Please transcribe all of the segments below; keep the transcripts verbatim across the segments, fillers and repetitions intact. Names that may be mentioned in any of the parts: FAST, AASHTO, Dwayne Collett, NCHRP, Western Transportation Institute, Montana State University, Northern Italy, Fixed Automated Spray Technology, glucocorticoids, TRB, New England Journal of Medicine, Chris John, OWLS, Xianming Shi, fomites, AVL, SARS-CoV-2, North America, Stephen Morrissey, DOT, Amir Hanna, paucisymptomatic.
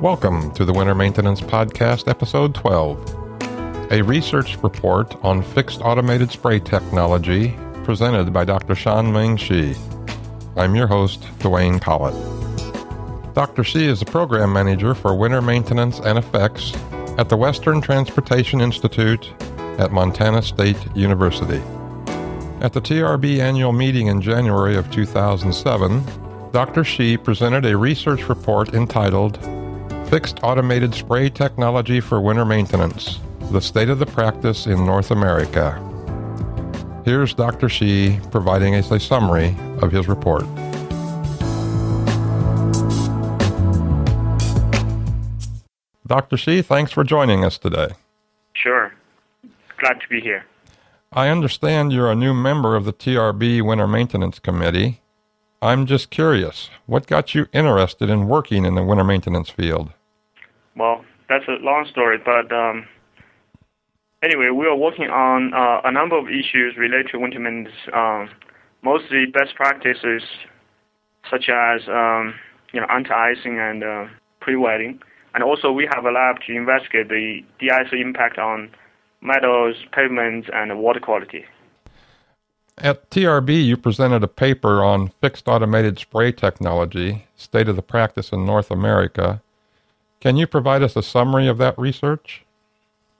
Welcome to the Winter Maintenance Podcast, Episode twelve, a research report on fixed automated spray technology presented by Doctor Xianming Shi. I'm your host, Dwayne Collett. Doctor Shi is the Program Manager for Winter Maintenance and Effects at the Western Transportation Institute at Montana State University. At the T R B annual meeting in January of two thousand seven, Doctor Shi presented a research report entitled Fixed Automated Spray Technology for Winter Maintenance, the State of the Practice in North America. Here's Doctor Shi providing us a summary of his report. Doctor Shi, thanks for joining us today. Sure. Glad to be here. I understand you're a new member of the T R B Winter Maintenance Committee. I'm just curious, what got you interested in working in the winter maintenance field? Well, that's a long story, but um, anyway, we are working on uh, a number of issues related to winter maintenance, um, mostly best practices such as um, you know, anti-icing and uh, pre-wetting, and also we have a lab to investigate the de-icing impact on meadows, pavements, and water quality. At T R B, you presented a paper on fixed automated spray technology, State of the Practice in North America. Can you provide us a summary of that research?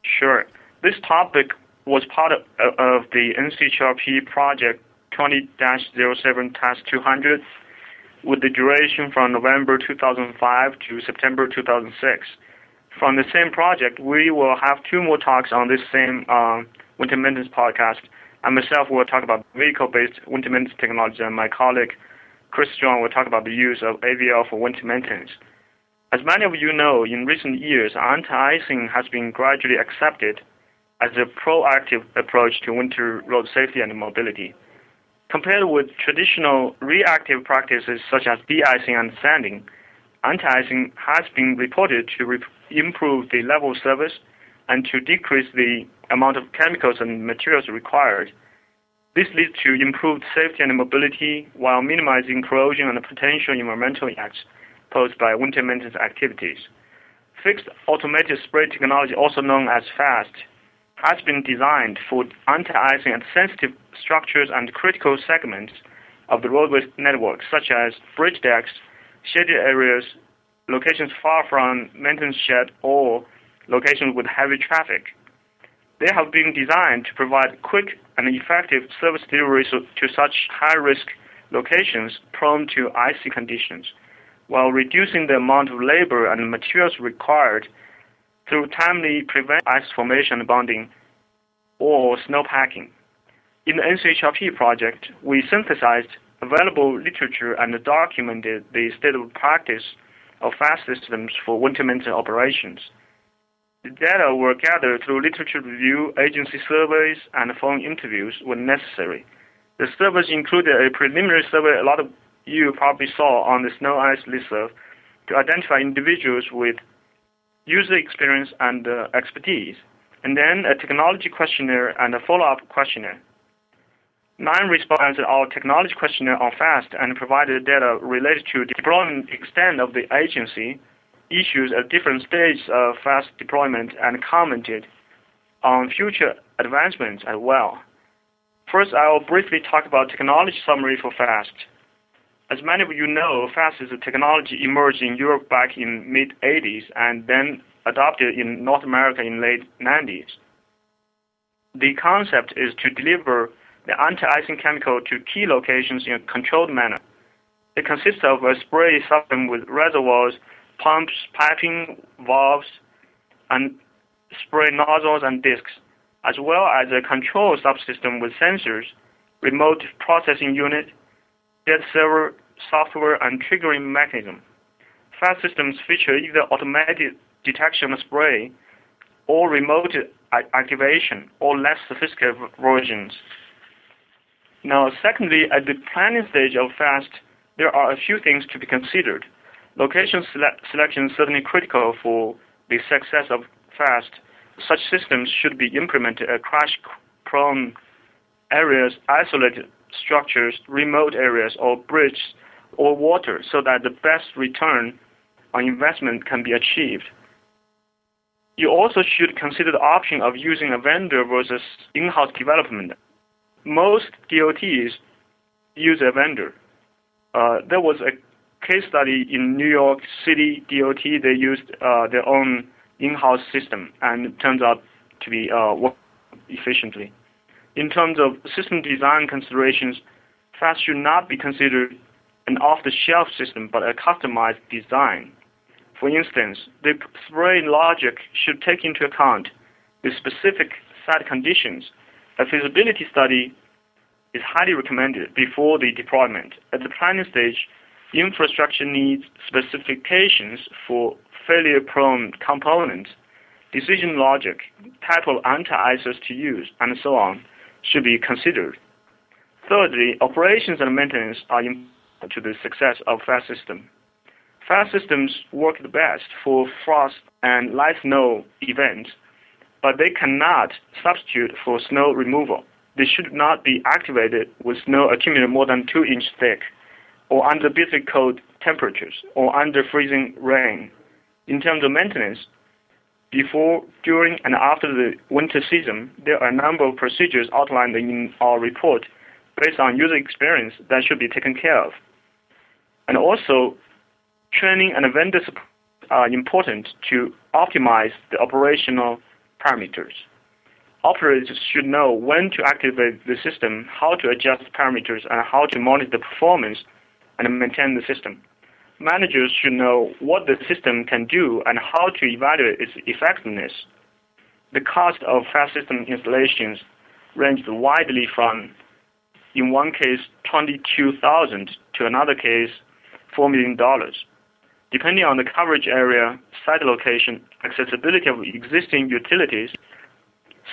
Sure. This topic was part of, of the N C H R P project twenty oh seven Task two hundred with the duration from November two thousand five to September two thousand six. From the same project, we will have two more talks on this same uh, Winter Maintenance Podcast. I myself will talk about vehicle-based winter maintenance technology, and my colleague, Chris John, will talk about the use of A V L for winter maintenance. As many of you know, in recent years, anti-icing has been gradually accepted as a proactive approach to winter road safety and mobility. Compared with traditional reactive practices such as de-icing and sanding, anti-icing has been reported to re- improve the level of service and to decrease the amount of chemicals and materials required. This leads to improved safety and mobility while minimizing corrosion and potential environmental impacts posed by winter maintenance activities. Fixed automated spray technology, also known as FAST, has been designed for anti-icing and sensitive structures and critical segments of the roadway network, such as bridge decks, shaded areas, locations far from maintenance shed, or locations with heavy traffic. They have been designed to provide quick and effective service delivery to such high-risk locations prone to icy conditions, while reducing the amount of labor and materials required through timely prevent ice formation and bonding or snowpacking. In the N C H R P project, we synthesized available literature and documented the state of practice of FAST systems for winter maintenance operations. The data were gathered through literature review, agency surveys, and phone interviews when necessary. The surveys included a preliminary survey a lot of you probably saw on the Snow Ice listserv to identify individuals with user experience and uh, expertise, and then a technology questionnaire and a follow-up questionnaire. Nine respondents to our technology questionnaire on FAST and provided data related to the deployment extent of the agency, issues at different stages of FAST deployment, and commented on future advancements as well. First, I will briefly talk about technology summary for FAST. As many of you know, FAST is a technology emerged in Europe back in mid-eighties and then adopted in North America in late nineties. The concept is to deliver the anti-icing chemical to key locations in a controlled manner. It consists of a spray system with reservoirs, pumps, piping, valves, and spray nozzles and discs, as well as a control subsystem with sensors, remote processing unit, dead server, software, and triggering mechanism. FAST systems feature either automated detection of spray or remote activation, or less sophisticated versions. Now, secondly, at the planning stage of FAST, there are a few things to be considered. Location select- selection is certainly critical for the success of FAST. Such systems should be implemented at crash-prone areas, isolated structures, remote areas, or bridges, or water, so that the best return on investment can be achieved. You also should consider the option of using a vendor versus in-house development. Most D O Ts use a vendor. Uh, there was a case study in New York City D O T. They used uh, their own in-house system, and it turns out to be uh, work efficiently. In terms of system design considerations, FAST should not be considered an off-the-shelf system, but a customized design. For instance, the brain logic should take into account the specific site conditions. A feasibility study is highly recommended before the deployment. At the planning stage, infrastructure needs specifications for failure-prone components, decision logic, type of anti-I S Os to use, and so on, should be considered. Thirdly, operations and maintenance are important to the success of FAST system. FAST systems work the best for frost and light snow events, but they cannot substitute for snow removal. They should not be activated with snow accumulated more than two inches thick, or under bitterly cold temperatures, or under freezing rain. In terms of maintenance, before, during, and after the winter season, there are a number of procedures outlined in our report based on user experience that should be taken care of. And also, training and vendors are important to optimize the operational parameters. Operators should know when to activate the system, how to adjust parameters, and how to monitor the performance and maintain the system. Managers should know what the system can do and how to evaluate its effectiveness. The cost of FAST system installations ranged widely from, in one case, twenty-two thousand dollars to another case, four million dollars. Depending on the coverage area, site location, accessibility of existing utilities,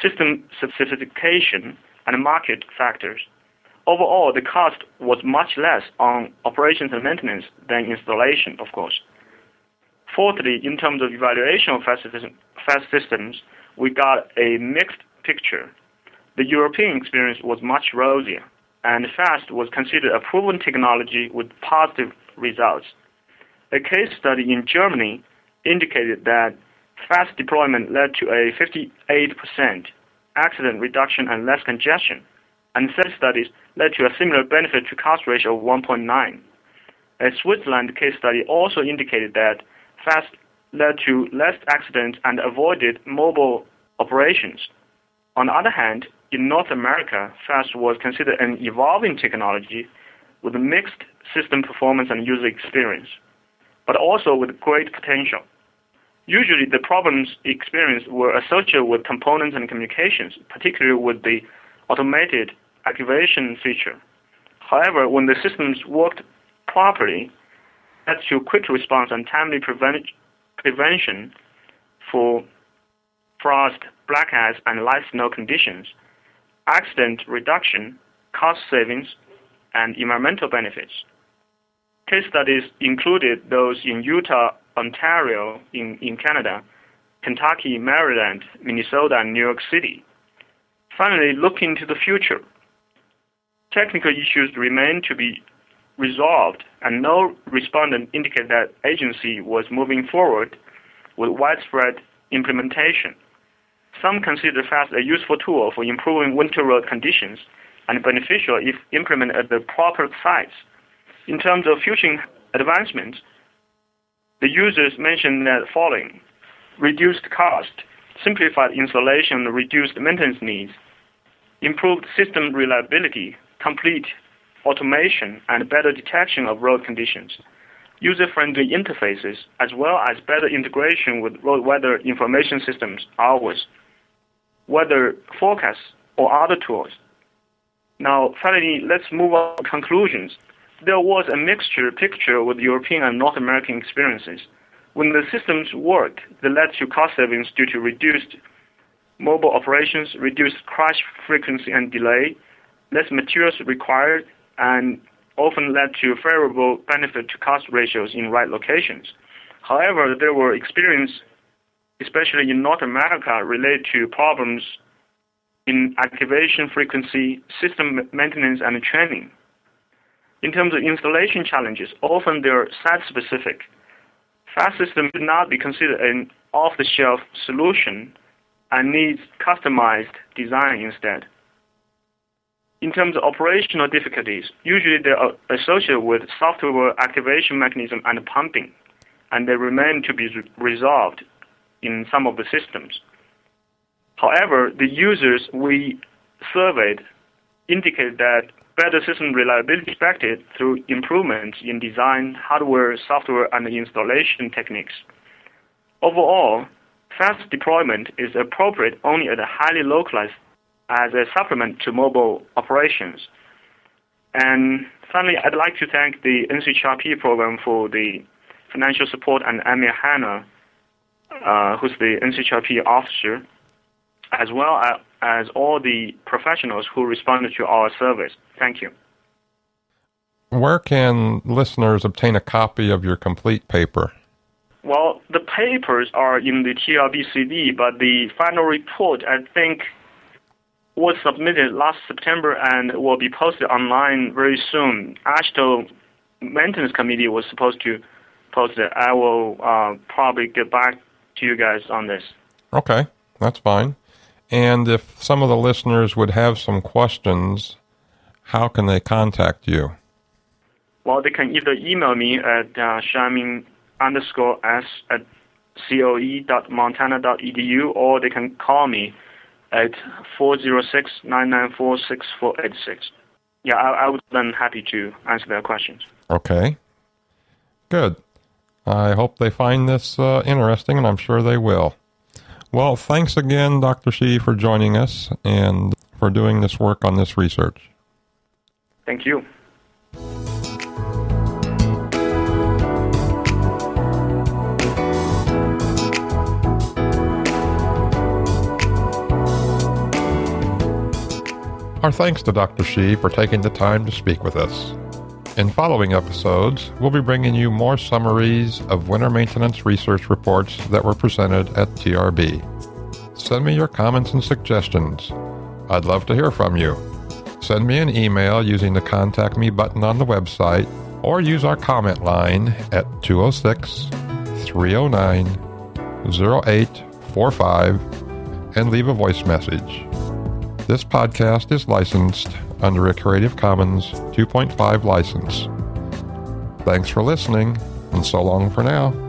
system sophistication, and market factors. Overall, the cost was much less on operations and maintenance than installation, of course. Fourthly, in terms of evaluation of FAST systems, we got a mixed picture. The European experience was much rosier, and FAST was considered a proven technology with positive results. A case study in Germany indicated that FAST deployment led to a fifty-eight percent accident reduction and less congestion, and such studies led to a similar benefit to cost ratio of one point nine. A Switzerland case study also indicated that FAST led to less accidents and avoided mobile operations. On the other hand, in North America, FAST was considered an evolving technology with mixed system performance and user experience, but also with great potential. Usually, the problems experienced were associated with components and communications, particularly with the automated activation feature. However, when the systems worked properly, it led to quick response and timely preven- prevention for frost, blackouts, and light snow conditions, accident reduction, cost savings, and environmental benefits. Case studies included those in Utah, Ontario, in, in Canada, Kentucky, Maryland, Minnesota, and New York City. Finally, looking to the future, technical issues remain to be resolved, and no respondent indicated that agency was moving forward with widespread implementation. Some consider FAST a useful tool for improving winter road conditions and beneficial if implemented at the proper sites. In terms of future advancements, the users mentioned the following: reduced cost, simplified installation, reduced maintenance needs, improved system reliability, complete automation, and better detection of road conditions, user-friendly interfaces, as well as better integration with road weather information systems, O W L S, weather forecasts, or other tools. Now, finally, let's move on to conclusions. There was a mixture picture with European and North American experiences. When the systems worked, they led to cost savings due to reduced mobile operations, reduced crash frequency and delay, less materials required, and often led to favorable benefit to cost ratios in right locations. However, there were experiences, especially in North America, related to problems in activation frequency, system maintenance, and training. In terms of installation challenges, often they are site-specific. F A S T system should not be considered an off-the-shelf solution and needs customized design instead. In terms of operational difficulties, usually they are associated with software activation mechanism and pumping, and they remain to be resolved in some of the systems. However, the users we surveyed indicate that better system reliability is expected through improvements in design, hardware, software, and installation techniques. Overall, F A S T deployment is appropriate only at a highly localized as a supplement to mobile operations. And finally, I'd like to thank the N C H R P program for the financial support and Amir Hanna, uh, who's the N C H R P officer, as well as all the professionals who responded to our service. Thank you. Where can listeners obtain a copy of your complete paper? Well, the papers are in the T R B C D, but the final report, I think, was submitted last September and will be posted online very soon. AASHTO Maintenance Committee was supposed to post it. I will uh, probably get back to you guys on this. Okay, that's fine. And if some of the listeners would have some questions, how can they contact you? Well, they can either email me at uh, Xianming underscore s at coe dot montana dot edu, or they can call me at four zero six, nine nine four, six four eight six. Yeah, I, I would be happy to answer their questions. Okay. Good. I hope they find this uh, interesting, and I'm sure they will. Well, thanks again, Doctor Shi, for joining us and for doing this work on this research. Thank you. Our thanks to Doctor Shi for taking the time to speak with us. In following episodes, we'll be bringing you more summaries of winter maintenance research reports that were presented at T R B. Send me your comments and suggestions. I'd love to hear from you. Send me an email using the Contact Me button on the website, or use our comment line at two oh six, three oh nine, oh eight four five and leave a voice message. This podcast is licensed under a Creative Commons two point five license. Thanks for listening, and so long for now.